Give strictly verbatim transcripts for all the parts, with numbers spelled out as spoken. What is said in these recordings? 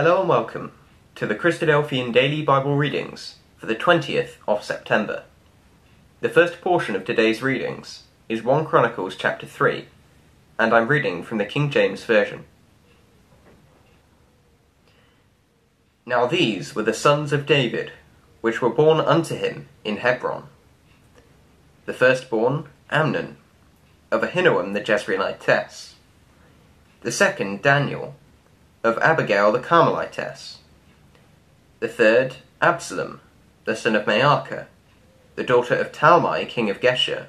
Hello and welcome to the Christadelphian Daily Bible Readings for the twentieth of September. The first portion of today's readings is First Chronicles chapter three, and I'm reading from the King James Version. Now these were the sons of David, which were born unto him in Hebron. The firstborn, Amnon, of Ahinoam the Jezreelitess. The second, Daniel, of Abigail the Carmelitess. The third, Absalom, the son of Maacah, the daughter of Talmai, king of Geshur.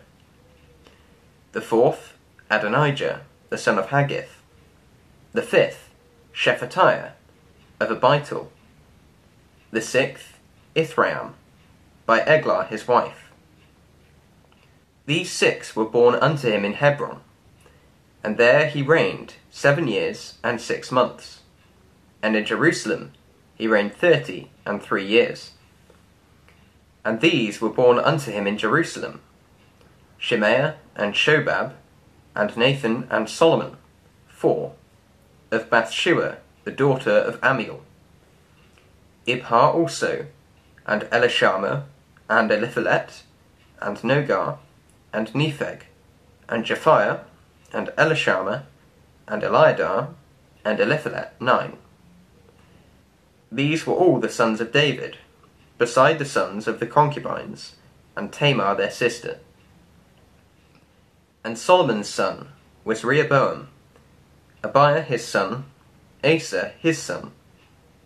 The fourth, Adonijah, the son of Haggith. The fifth, Shephatiah, of Abital. The sixth, Ithram, by Eglah his wife. These six were born unto him in Hebron, and there he reigned seven years and six months, and in Jerusalem he reigned thirty and three years. And these were born unto him in Jerusalem, Shimea and Shobab, and Nathan and Solomon, four, of Bathsheba, the daughter of Amiel, Ibhar also, and Elishama, and Eliphalet, and Nogar, and Nepheg, and Jephiah, and Elishama, and Eliadar, and Eliphalet, nine. These were all the sons of David, beside the sons of the concubines, and Tamar their sister. And Solomon's son was Rehoboam, Abiah his son, Asa his son,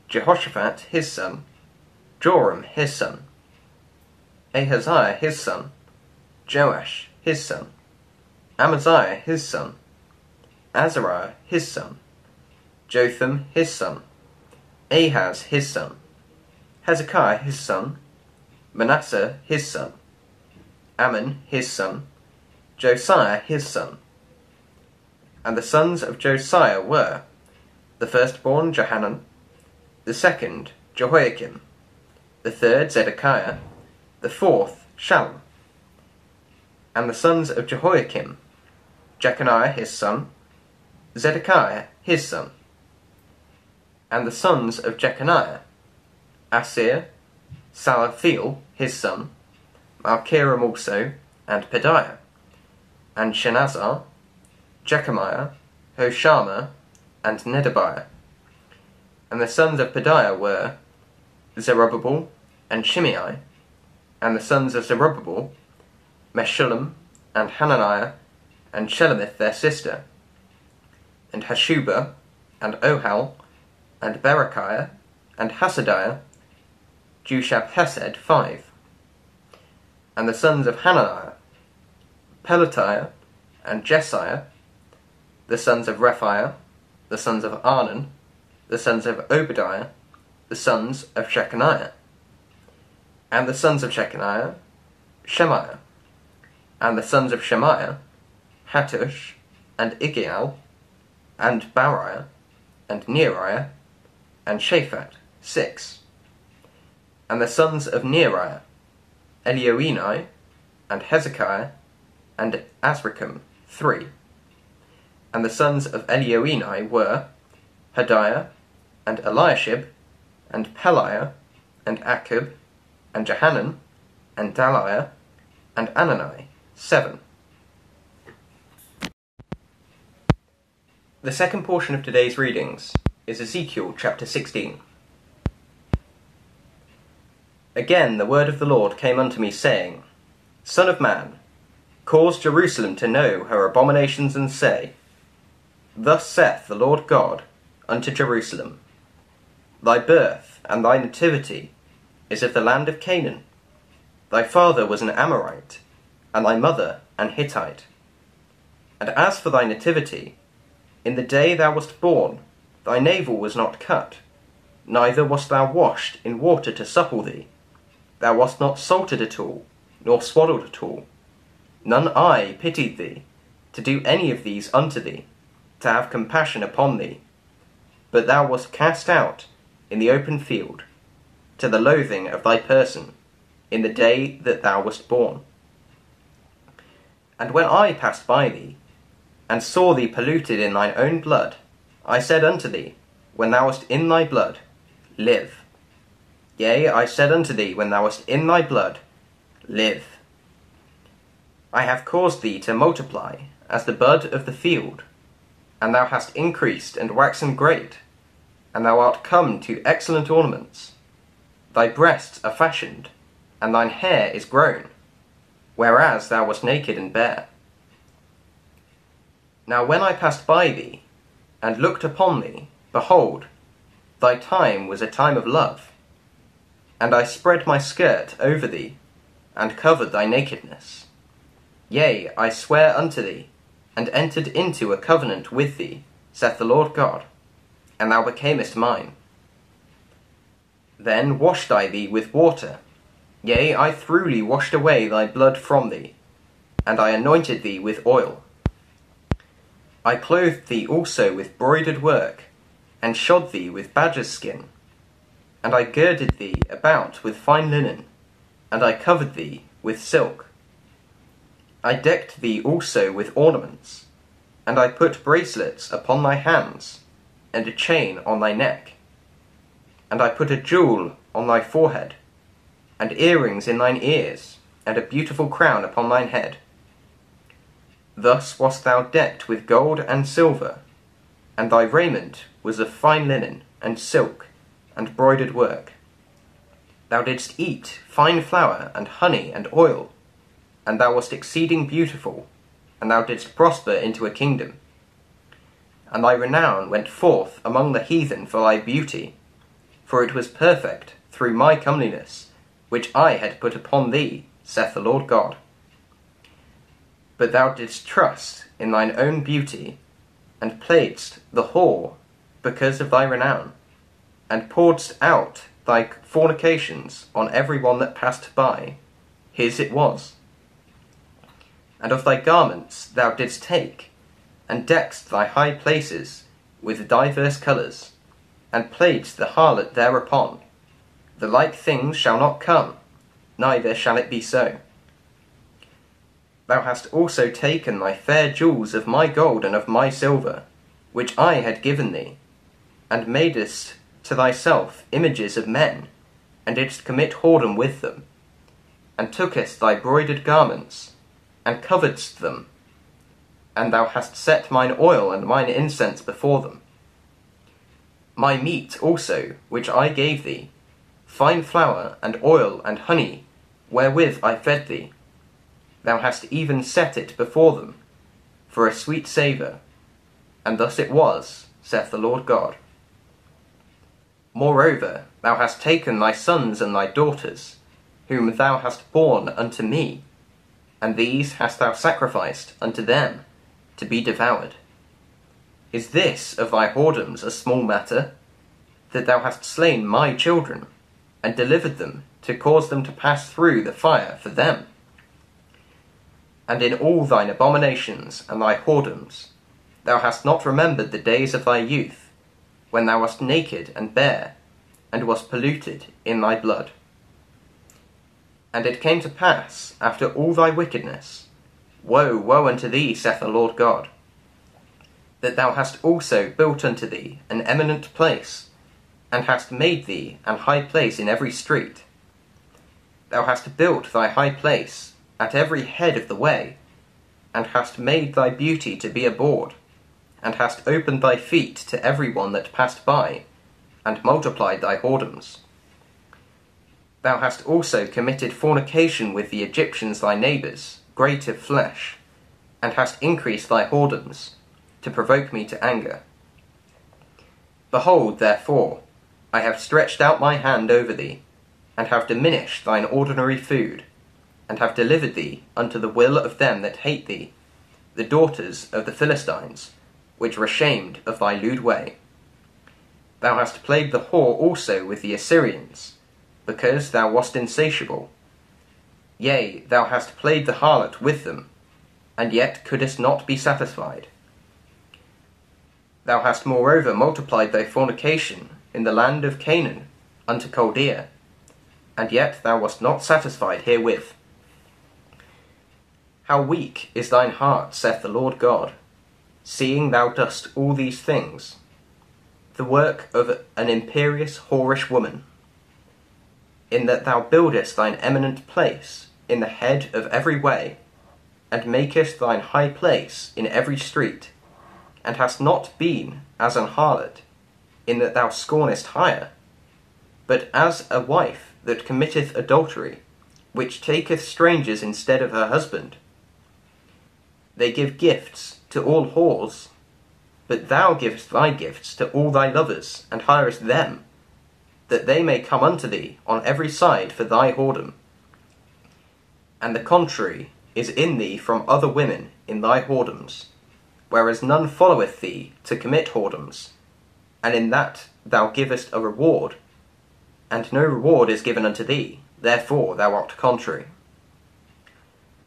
Jehoshaphat his son, Joram his son, Ahaziah his son, Joash his son, Amaziah his son, Azariah his son, Jotham his son, Ahaz his son, Hezekiah his son, Manasseh his son, Ammon his son, Josiah his son. And the sons of Josiah were the firstborn Johanan, the second Jehoiakim, the third Zedekiah, the fourth Shallum. And the sons of Jehoiakim, Jeconiah his son, Zedekiah his son. And the sons of Jeconiah, Asir, Salathiel his son, Malchiram also, and Pedaiah, and Shenazar, Jeconiah, Hoshama, and Nedabiah. And the sons of Pedaiah were Zerubbabel and Shimei, and the sons of Zerubbabel, Meshullam, and Hananiah, and Shelemith their sister, and Hashubah, and Ohal, and Berechiah, and Hasadiah, Jushab Hesed, five. And the sons of Hananiah, Pelatiah, and Jesiah, the sons of Rephaiah, the sons of Arnan, the sons of Obadiah, the sons of Shechaniah. And the sons of Shechaniah, Shemaiah. And the sons of Shemaiah, Hattush, and Igiel, and Bariah, and Neriah, and Shaphat, six. And the sons of Neriah, Elioenai, and Hezekiah, and Azricam, three. And the sons of Elioenai were Hadiah, and Eliashib, and Peliah, and Akub, and Johanan, and Daliah, and Anani, seven. The second portion of today's readings is Ezekiel chapter sixteen. Again the word of the Lord came unto me, saying, Son of man, cause Jerusalem to know her abominations, and say, Thus saith the Lord God unto Jerusalem, Thy birth and thy nativity is of the land of Canaan. Thy father was an Amorite, and thy mother an Hittite. And as for thy nativity, in the day thou wast born, thy navel was not cut, neither wast thou washed in water to supple thee. Thou wast not salted at all, nor swaddled at all. None I pitied thee, to do any of these unto thee, to have compassion upon thee. But thou wast cast out in the open field, to the loathing of thy person, in the day that thou wast born. And when I passed by thee, and saw thee polluted in thine own blood, I said unto thee, when thou wast in thy blood, live. Yea, I said unto thee, when thou wast in thy blood, live. I have caused thee to multiply as the bud of the field, and thou hast increased and waxen great, and thou art come to excellent ornaments. Thy breasts are fashioned, and thine hair is grown, whereas thou wast naked and bare. Now when I passed by thee, and looked upon thee, behold, thy time was a time of love. And I spread my skirt over thee, and covered thy nakedness. Yea, I swear unto thee, and entered into a covenant with thee, saith the Lord God, and thou becamest mine. Then washed I thee with water, yea, I throughly washed away thy blood from thee, and I anointed thee with oil. I clothed thee also with broidered work, and shod thee with badger's skin, and I girded thee about with fine linen, and I covered thee with silk. I decked thee also with ornaments, and I put bracelets upon thy hands, and a chain on thy neck, and I put a jewel on thy forehead, and earrings in thine ears, and a beautiful crown upon thine head. Thus wast thou decked with gold and silver, and thy raiment was of fine linen, and silk, and broidered work. Thou didst eat fine flour, and honey, and oil, and thou wast exceeding beautiful, and thou didst prosper into a kingdom. And thy renown went forth among the heathen for thy beauty, for it was perfect through my comeliness, which I had put upon thee, saith the Lord God. But thou didst trust in thine own beauty, and playedst the whore because of thy renown, and pouredst out thy fornications on every one that passed by, his it was. And of thy garments thou didst take, and deckst thy high places with diverse colours, and playedst the harlot thereupon. The like things shall not come, neither shall it be so. Thou hast also taken thy fair jewels of my gold and of my silver, which I had given thee, and madest to thyself images of men, and didst commit whoredom with them, and tookest thy broidered garments, and coveredst them, and thou hast set mine oil and mine incense before them. My meat also, which I gave thee, fine flour and oil and honey, wherewith I fed thee, thou hast even set it before them, for a sweet savour, and thus it was, saith the Lord God. Moreover, thou hast taken thy sons and thy daughters, whom thou hast borne unto me, and these hast thou sacrificed unto them, to be devoured. Is this of thy whoredoms a small matter, that thou hast slain my children, and delivered them, to cause them to pass through the fire for them? And in all thine abominations and thy whoredoms, thou hast not remembered the days of thy youth, when thou wast naked and bare, and wast polluted in thy blood. And it came to pass, after all thy wickedness, woe, woe unto thee, saith the Lord God, that thou hast also built unto thee an eminent place, and hast made thee an high place in every street. Thou hast built thy high place at every head of the way, and hast made thy beauty to be abhorred, and hast opened thy feet to every one that passed by, and multiplied thy whoredoms. Thou hast also committed fornication with the Egyptians thy neighbours, great of flesh, and hast increased thy whoredoms, to provoke me to anger. Behold, therefore, I have stretched out my hand over thee, and have diminished thine ordinary food, and have delivered thee unto the will of them that hate thee, the daughters of the Philistines, which were ashamed of thy lewd way. Thou hast played the whore also with the Assyrians, because thou wast insatiable. Yea, thou hast played the harlot with them, and yet couldest not be satisfied. Thou hast moreover multiplied thy fornication in the land of Canaan unto Chaldea, and yet thou wast not satisfied herewith. How weak is thine heart, saith the Lord God, seeing thou dost all these things. the work of an imperious, whorish woman, in that thou buildest thine eminent place in the head of every way, and makest thine high place in every street, and hast not been as an harlot, in that thou scornest hire, but as a wife that committeth adultery, which taketh strangers instead of her husband. They give gifts to all whores, but thou givest thy gifts to all thy lovers, and hirest them, that they may come unto thee on every side for thy whoredom. And the contrary is in thee from other women in thy whoredoms, whereas none followeth thee to commit whoredoms, and in that thou givest a reward, and no reward is given unto thee, therefore thou art contrary.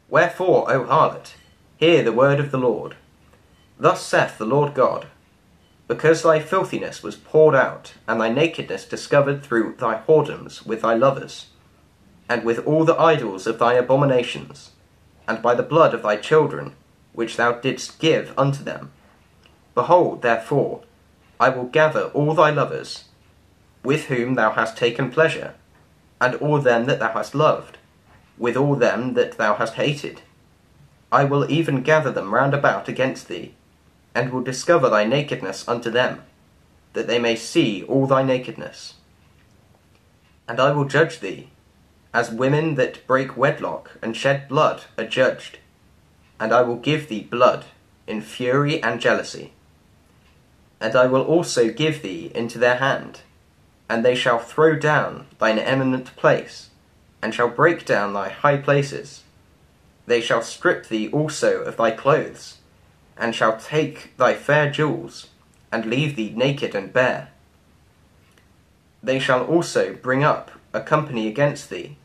Wherefore, O harlot, hear the word of the Lord. Thus saith the Lord God, because thy filthiness was poured out, and thy nakedness discovered through thy whoredoms with thy lovers, and with all the idols of thy abominations, and by the blood of thy children, which thou didst give unto them. Behold, therefore, I will gather all thy lovers, with whom thou hast taken pleasure, and all them that thou hast loved, with all them that thou hast hated. I will even gather them round about against thee, and will discover thy nakedness unto them, that they may see all thy nakedness. And I will judge thee, as women that break wedlock and shed blood are judged, and I will give thee blood in fury and jealousy. And I will also give thee into their hand, and they shall throw down thine eminent place, and shall break down thy high places. They shall strip thee also of thy clothes, and shall take thy fair jewels, and leave thee naked and bare. They shall also bring up a company against thee,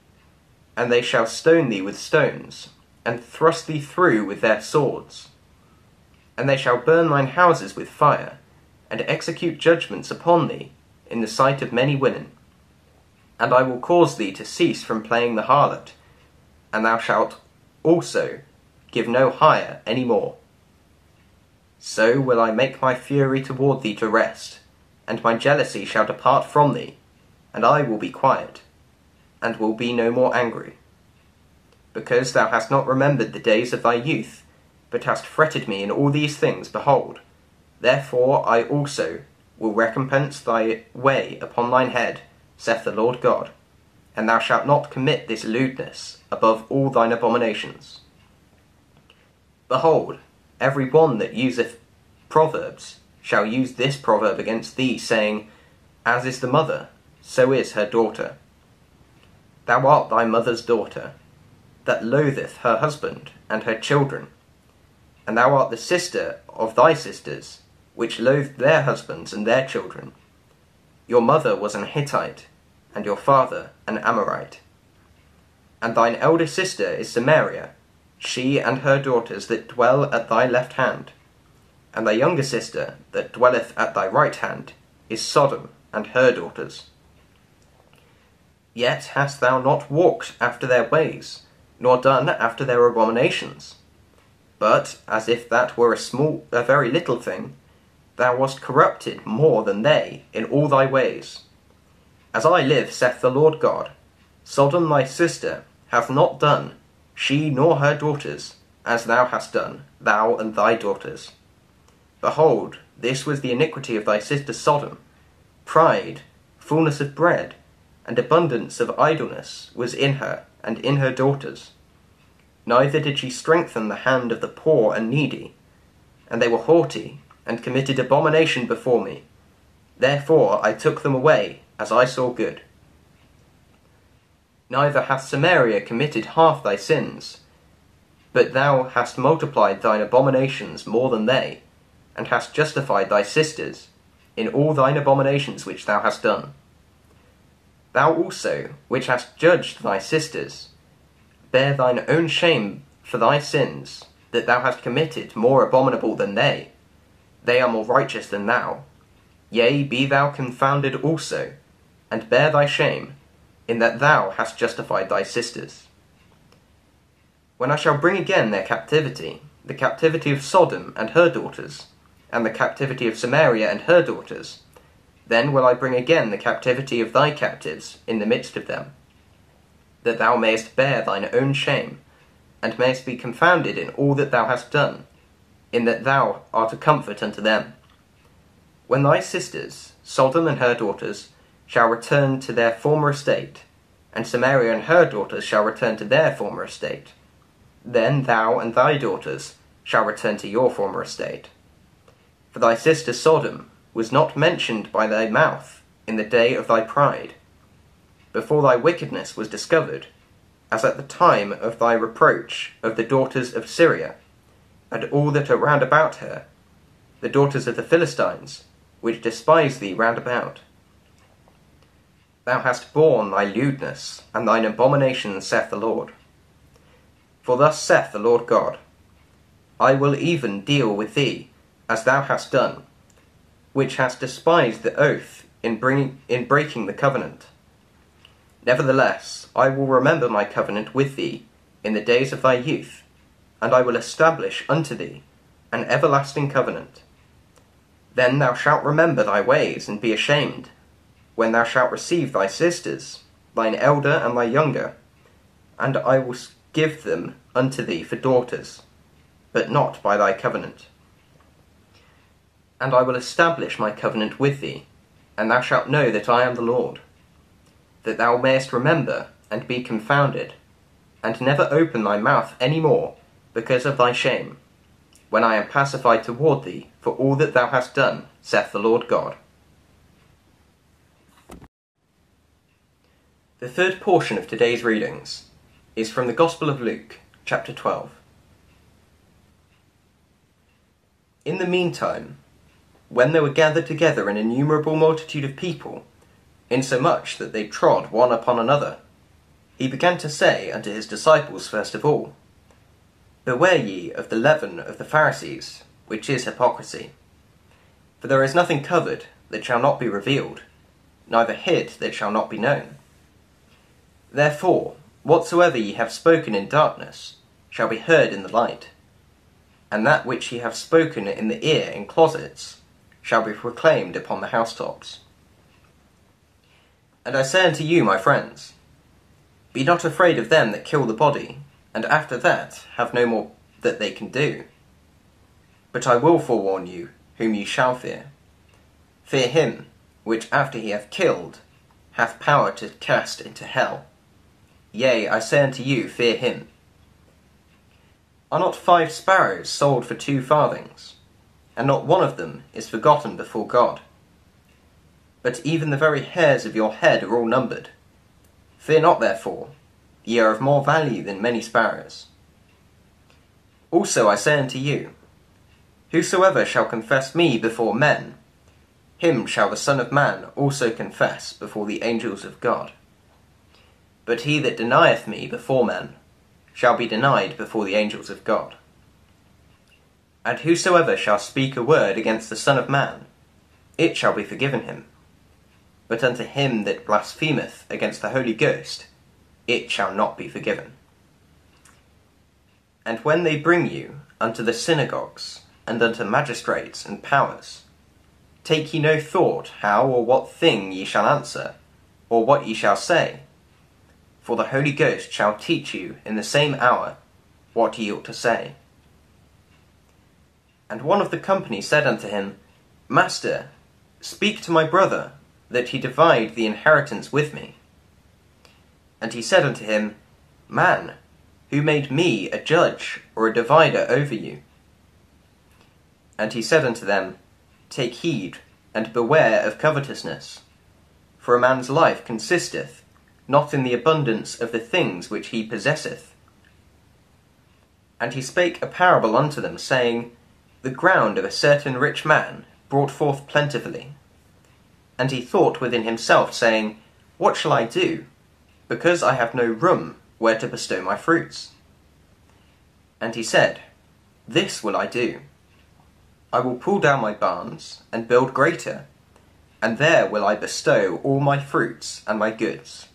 and they shall stone thee with stones, and thrust thee through with their swords. And they shall burn thine houses with fire, and execute judgments upon thee, in the sight of many women. And I will cause thee to cease from playing the harlot, and thou shalt also give no hire any more. So will I make my fury toward thee to rest, and my jealousy shall depart from thee, and I will be quiet, and will be no more angry. Because thou hast not remembered the days of thy youth, but hast fretted me in all these things, behold, therefore I also will recompense thy way upon thine head, saith the Lord God, and thou shalt not commit this lewdness above all thine abominations. Behold, every one that useth proverbs shall use this proverb against thee, saying, As is the mother, so is her daughter. Thou art thy mother's daughter, that loatheth her husband and her children, and thou art the sister of thy sisters, which loathed their husbands and their children. Your mother was an Hittite, and your father an Amorite. And thine elder sister is Samaria, she and her daughters that dwell at thy left hand. And thy younger sister, that dwelleth at thy right hand, is Sodom and her daughters. Yet hast thou not walked after their ways, nor done after their abominations. But, as if that were a small, a very little thing, thou wast corrupted more than they in all thy ways. As I live, saith the Lord God, Sodom thy sister hath not done, she nor her daughters, as thou hast done, thou and thy daughters. Behold, this was the iniquity of thy sister Sodom. Pride, fullness of bread, and abundance of idleness was in her and in her daughters. Neither did she strengthen the hand of the poor and needy, and they were haughty, and committed abomination before me. Therefore I took them away, as I saw good. Neither hath Samaria committed half thy sins, but thou hast multiplied thine abominations more than they, and hast justified thy sisters in all thine abominations which thou hast done. Thou also, which hast judged thy sisters, bear thine own shame for thy sins, that thou hast committed more abominable than they. They are more righteous than thou. Yea, be thou confounded also, and bear thy shame, in that thou hast justified thy sisters. When I shall bring again their captivity, the captivity of Sodom and her daughters, and the captivity of Samaria and her daughters, Then will I bring again the captivity of thy captives in the midst of them, that thou mayest bear thine own shame, and mayest be confounded in all that thou hast done, in that thou art a comfort unto them. When thy sisters, Sodom and her daughters, shall return to their former estate, and Samaria and her daughters shall return to their former estate, then thou and thy daughters shall return to your former estate. For thy sister Sodom was not mentioned by thy mouth in the day of thy pride, before thy wickedness was discovered, as at the time of thy reproach of the daughters of Syria, and all that are round about her, the daughters of the Philistines, which despise thee round about. Thou hast borne thy lewdness, and thine abomination, saith the Lord. For thus saith the Lord God, I will even deal with thee, as thou hast done, which hast despised the oath in, bringing, in breaking the covenant. Nevertheless, I will remember my covenant with thee in the days of thy youth, and I will establish unto thee an everlasting covenant. Then thou shalt remember thy ways, and be ashamed, when thou shalt receive thy sisters, thine elder and thy younger, and I will give them unto thee for daughters, but not by thy covenant. And I will establish my covenant with thee, and thou shalt know that I am the Lord, that thou mayest remember, and be confounded, and never open thy mouth any more, because of thy shame, when I am pacified toward thee for all that thou hast done, saith the Lord God. The third portion of today's readings is from the Gospel of Luke, chapter twelve. In the meantime, when they were gathered together an innumerable multitude of people, insomuch that they trod one upon another, he began to say unto his disciples first of all, Beware ye of the leaven of the Pharisees, which is hypocrisy. For there is nothing covered that shall not be revealed, neither hid that shall not be known. Therefore, whatsoever ye have spoken in darkness shall be heard in the light, and that which ye have spoken in the ear in closets shall be proclaimed upon the housetops. And I say unto you, my friends, be not afraid of them that kill the body, and after that have no more that they can do. But I will forewarn you, whom ye shall fear. Fear him, which after he hath killed, hath power to cast into hell. Yea, I say unto you, fear him. Are not five sparrows sold for two farthings, and not one of them is forgotten before God? But even the very hairs of your head are all numbered. Fear not, therefore, ye are of more value than many sparrows. Also I say unto you, whosoever shall confess me before men, him shall the Son of Man also confess before the angels of God. But he that denieth me before men shall be denied before the angels of God. And whosoever shall speak a word against the Son of Man, it shall be forgiven him. But unto him that blasphemeth against the Holy Ghost, it shall not be forgiven. And when they bring you unto the synagogues, and unto magistrates and powers, take ye no thought how or what thing ye shall answer, or what ye shall say. For the Holy Ghost shall teach you in the same hour what ye ought to say. And one of the company said unto him, Master, speak to my brother, that he divide the inheritance with me. And he said unto him, Man, who made me a judge or a divider over you? And he said unto them, Take heed, and beware of covetousness, for a man's life consisteth not in the abundance of the things which he possesseth. And he spake a parable unto them, saying, The ground of a certain rich man brought forth plentifully. And he thought within himself, saying, What shall I do? Because I have no room where to bestow my fruits. And he said, This will I do. I will pull down my barns, and build greater, and there will I bestow all my fruits and my goods.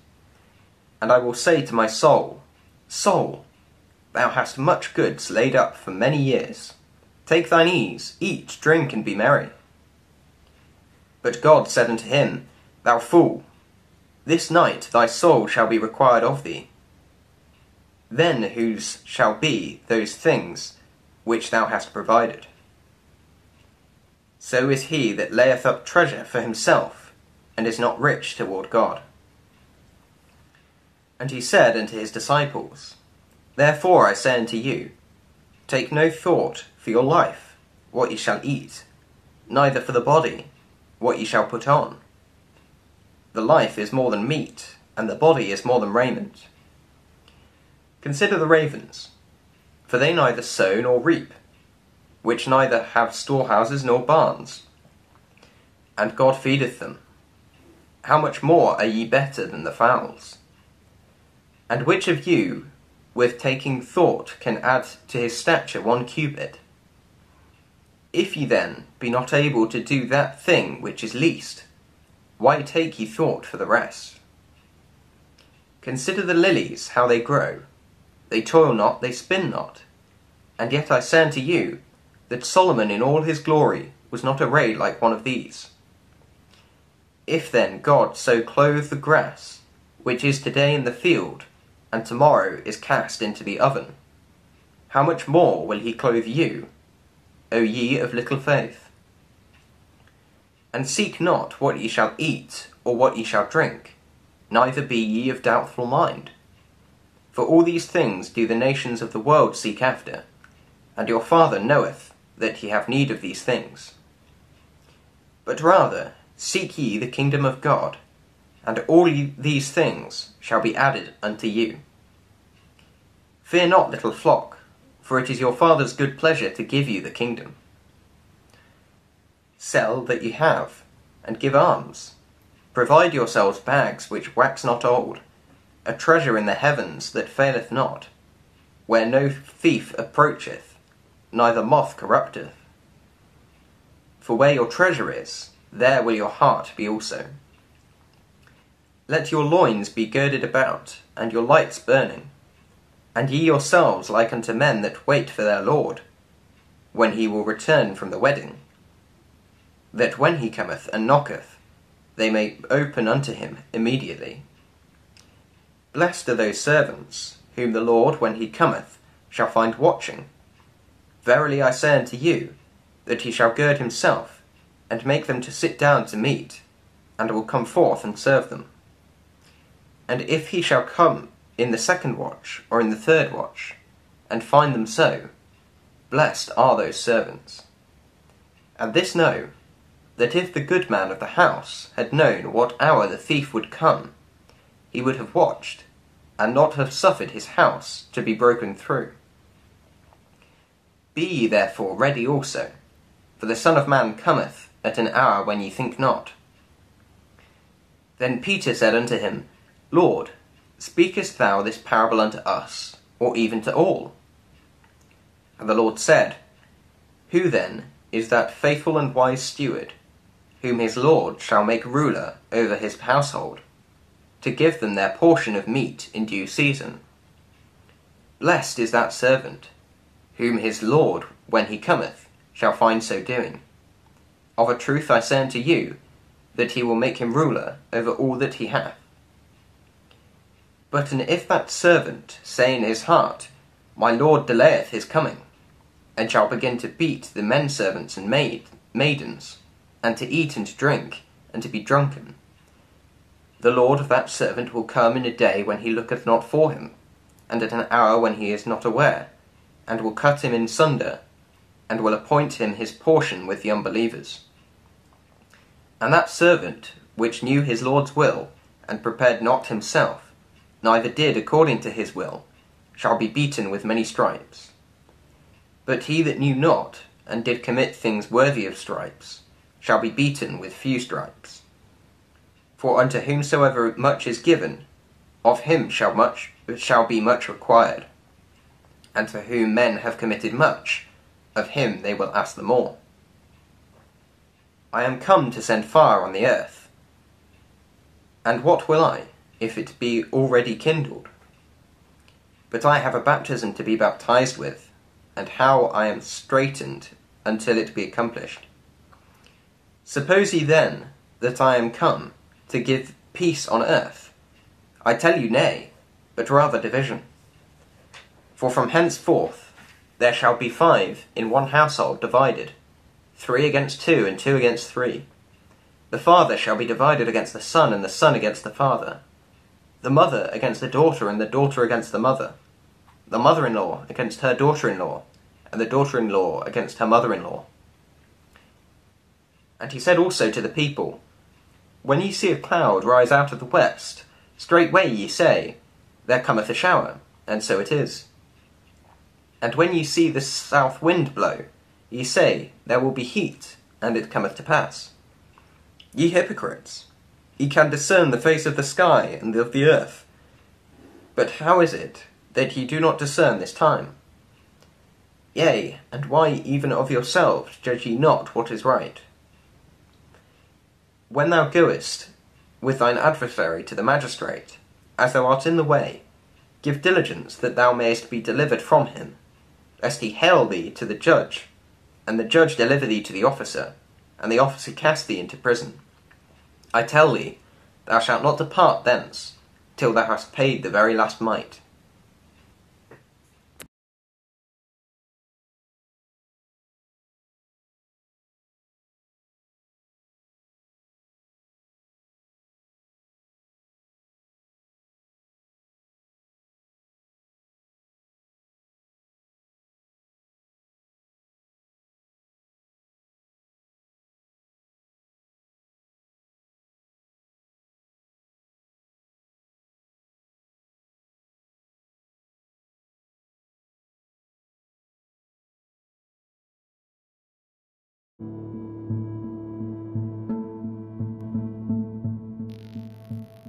And I will say to my soul, Soul, thou hast much goods laid up for many years. Take thine ease, eat, drink, and be merry. But God said unto him, Thou fool, this night thy soul shall be required of thee. Then whose shall be those things which thou hast provided? So is he that layeth up treasure for himself, and is not rich toward God. And he said unto his disciples, Therefore I say unto you, Take no thought for your life, what ye shall eat, neither for the body, what ye shall put on. The life is more than meat, and the body is more than raiment. Consider the ravens, for they neither sow nor reap, which neither have storehouses nor barns, and God feedeth them. How much more are ye better than the fowls? And which of you, with taking thought, can add to his stature one cubit? If ye then be not able to do that thing which is least, why take ye thought for the rest? Consider the lilies, how they grow. They toil not, they spin not. And yet I say unto you, that Solomon in all his glory was not arrayed like one of these. If then God so clothe the grass, which is today in the field, and tomorrow is cast into the oven, how much more will he clothe you, O ye of little faith? And seek not what ye shall eat, or what ye shall drink, neither be ye of doubtful mind. For all these things do the nations of the world seek after, and your Father knoweth that ye have need of these things. But rather seek ye the kingdom of God, and all ye these things shall be added unto you. Fear not, little flock, for it is your Father's good pleasure to give you the kingdom. Sell that ye have, and give alms. Provide yourselves bags which wax not old, a treasure in the heavens that faileth not, where no thief approacheth, neither moth corrupteth. For where your treasure is, there will your heart be also. Let your loins be girded about, and your lights burning, and ye yourselves like unto men that wait for their Lord, when he will return from the wedding, that when he cometh and knocketh, they may open unto him immediately. Blessed are those servants, whom the Lord, when he cometh, shall find watching. Verily I say unto you, that he shall gird himself, and make them to sit down to meat, and will come forth and serve them. And if he shall come in the second watch, or in the third watch, and find them so, blessed are those servants. And this know, that if the good man of the house had known what hour the thief would come, he would have watched, and not have suffered his house to be broken through. Be ye therefore ready also, for the Son of Man cometh at an hour when ye think not. Then Peter said unto him, Lord, speakest thou this parable unto us, or even to all? And the Lord said, Who then is that faithful and wise steward, whom his Lord shall make ruler over his household, to give them their portion of meat in due season? Blessed is that servant, whom his Lord, when he cometh, shall find so doing. Of a truth I say unto you, that he will make him ruler over all that he hath. But and if that servant say in his heart, My Lord delayeth his coming, and shall begin to beat the men servants and maid, maidens, and to eat and to drink, and to be drunken, the Lord of that servant will come in a day when he looketh not for him, and at an hour when he is not aware, and will cut him in sunder, and will appoint him his portion with the unbelievers. And that servant, which knew his Lord's will, and prepared not himself, neither did according to his will, shall be beaten with many stripes. But he that knew not, and did commit things worthy of stripes, shall be beaten with few stripes. For unto whomsoever much is given, of him shall much shall be much required. And to whom men have committed much, of him they will ask the more. I am come to send fire on the earth. And what will I, if it be already kindled? But I have a baptism to be baptized with, and how I am straitened until it be accomplished. Suppose ye then that I am come to give peace on earth? I tell you, nay, but rather division. For from henceforth there shall be five in one household divided, three against two, and two against three. The father shall be divided against the son, and the son against the father. The mother against the daughter, and the daughter against the mother. The mother-in-law against her daughter-in-law, and the daughter-in-law against her mother-in-law. And he said also to the people, When ye see a cloud rise out of the west, straightway ye say, There cometh a shower, and so it is. And when ye see the south wind blow, ye say, There will be heat, and it cometh to pass. Ye hypocrites, ye can discern the face of the sky and of the earth, but how is it that ye do not discern this time? Yea, and why even of yourselves judge ye not what is right? When thou goest with thine adversary to the magistrate, as thou art in the way, give diligence that thou mayest be delivered from him, lest he hale thee to the judge, and the judge deliver thee to the officer, and the officer cast thee into prison. I tell thee, thou shalt not depart thence, till thou hast paid the very last mite.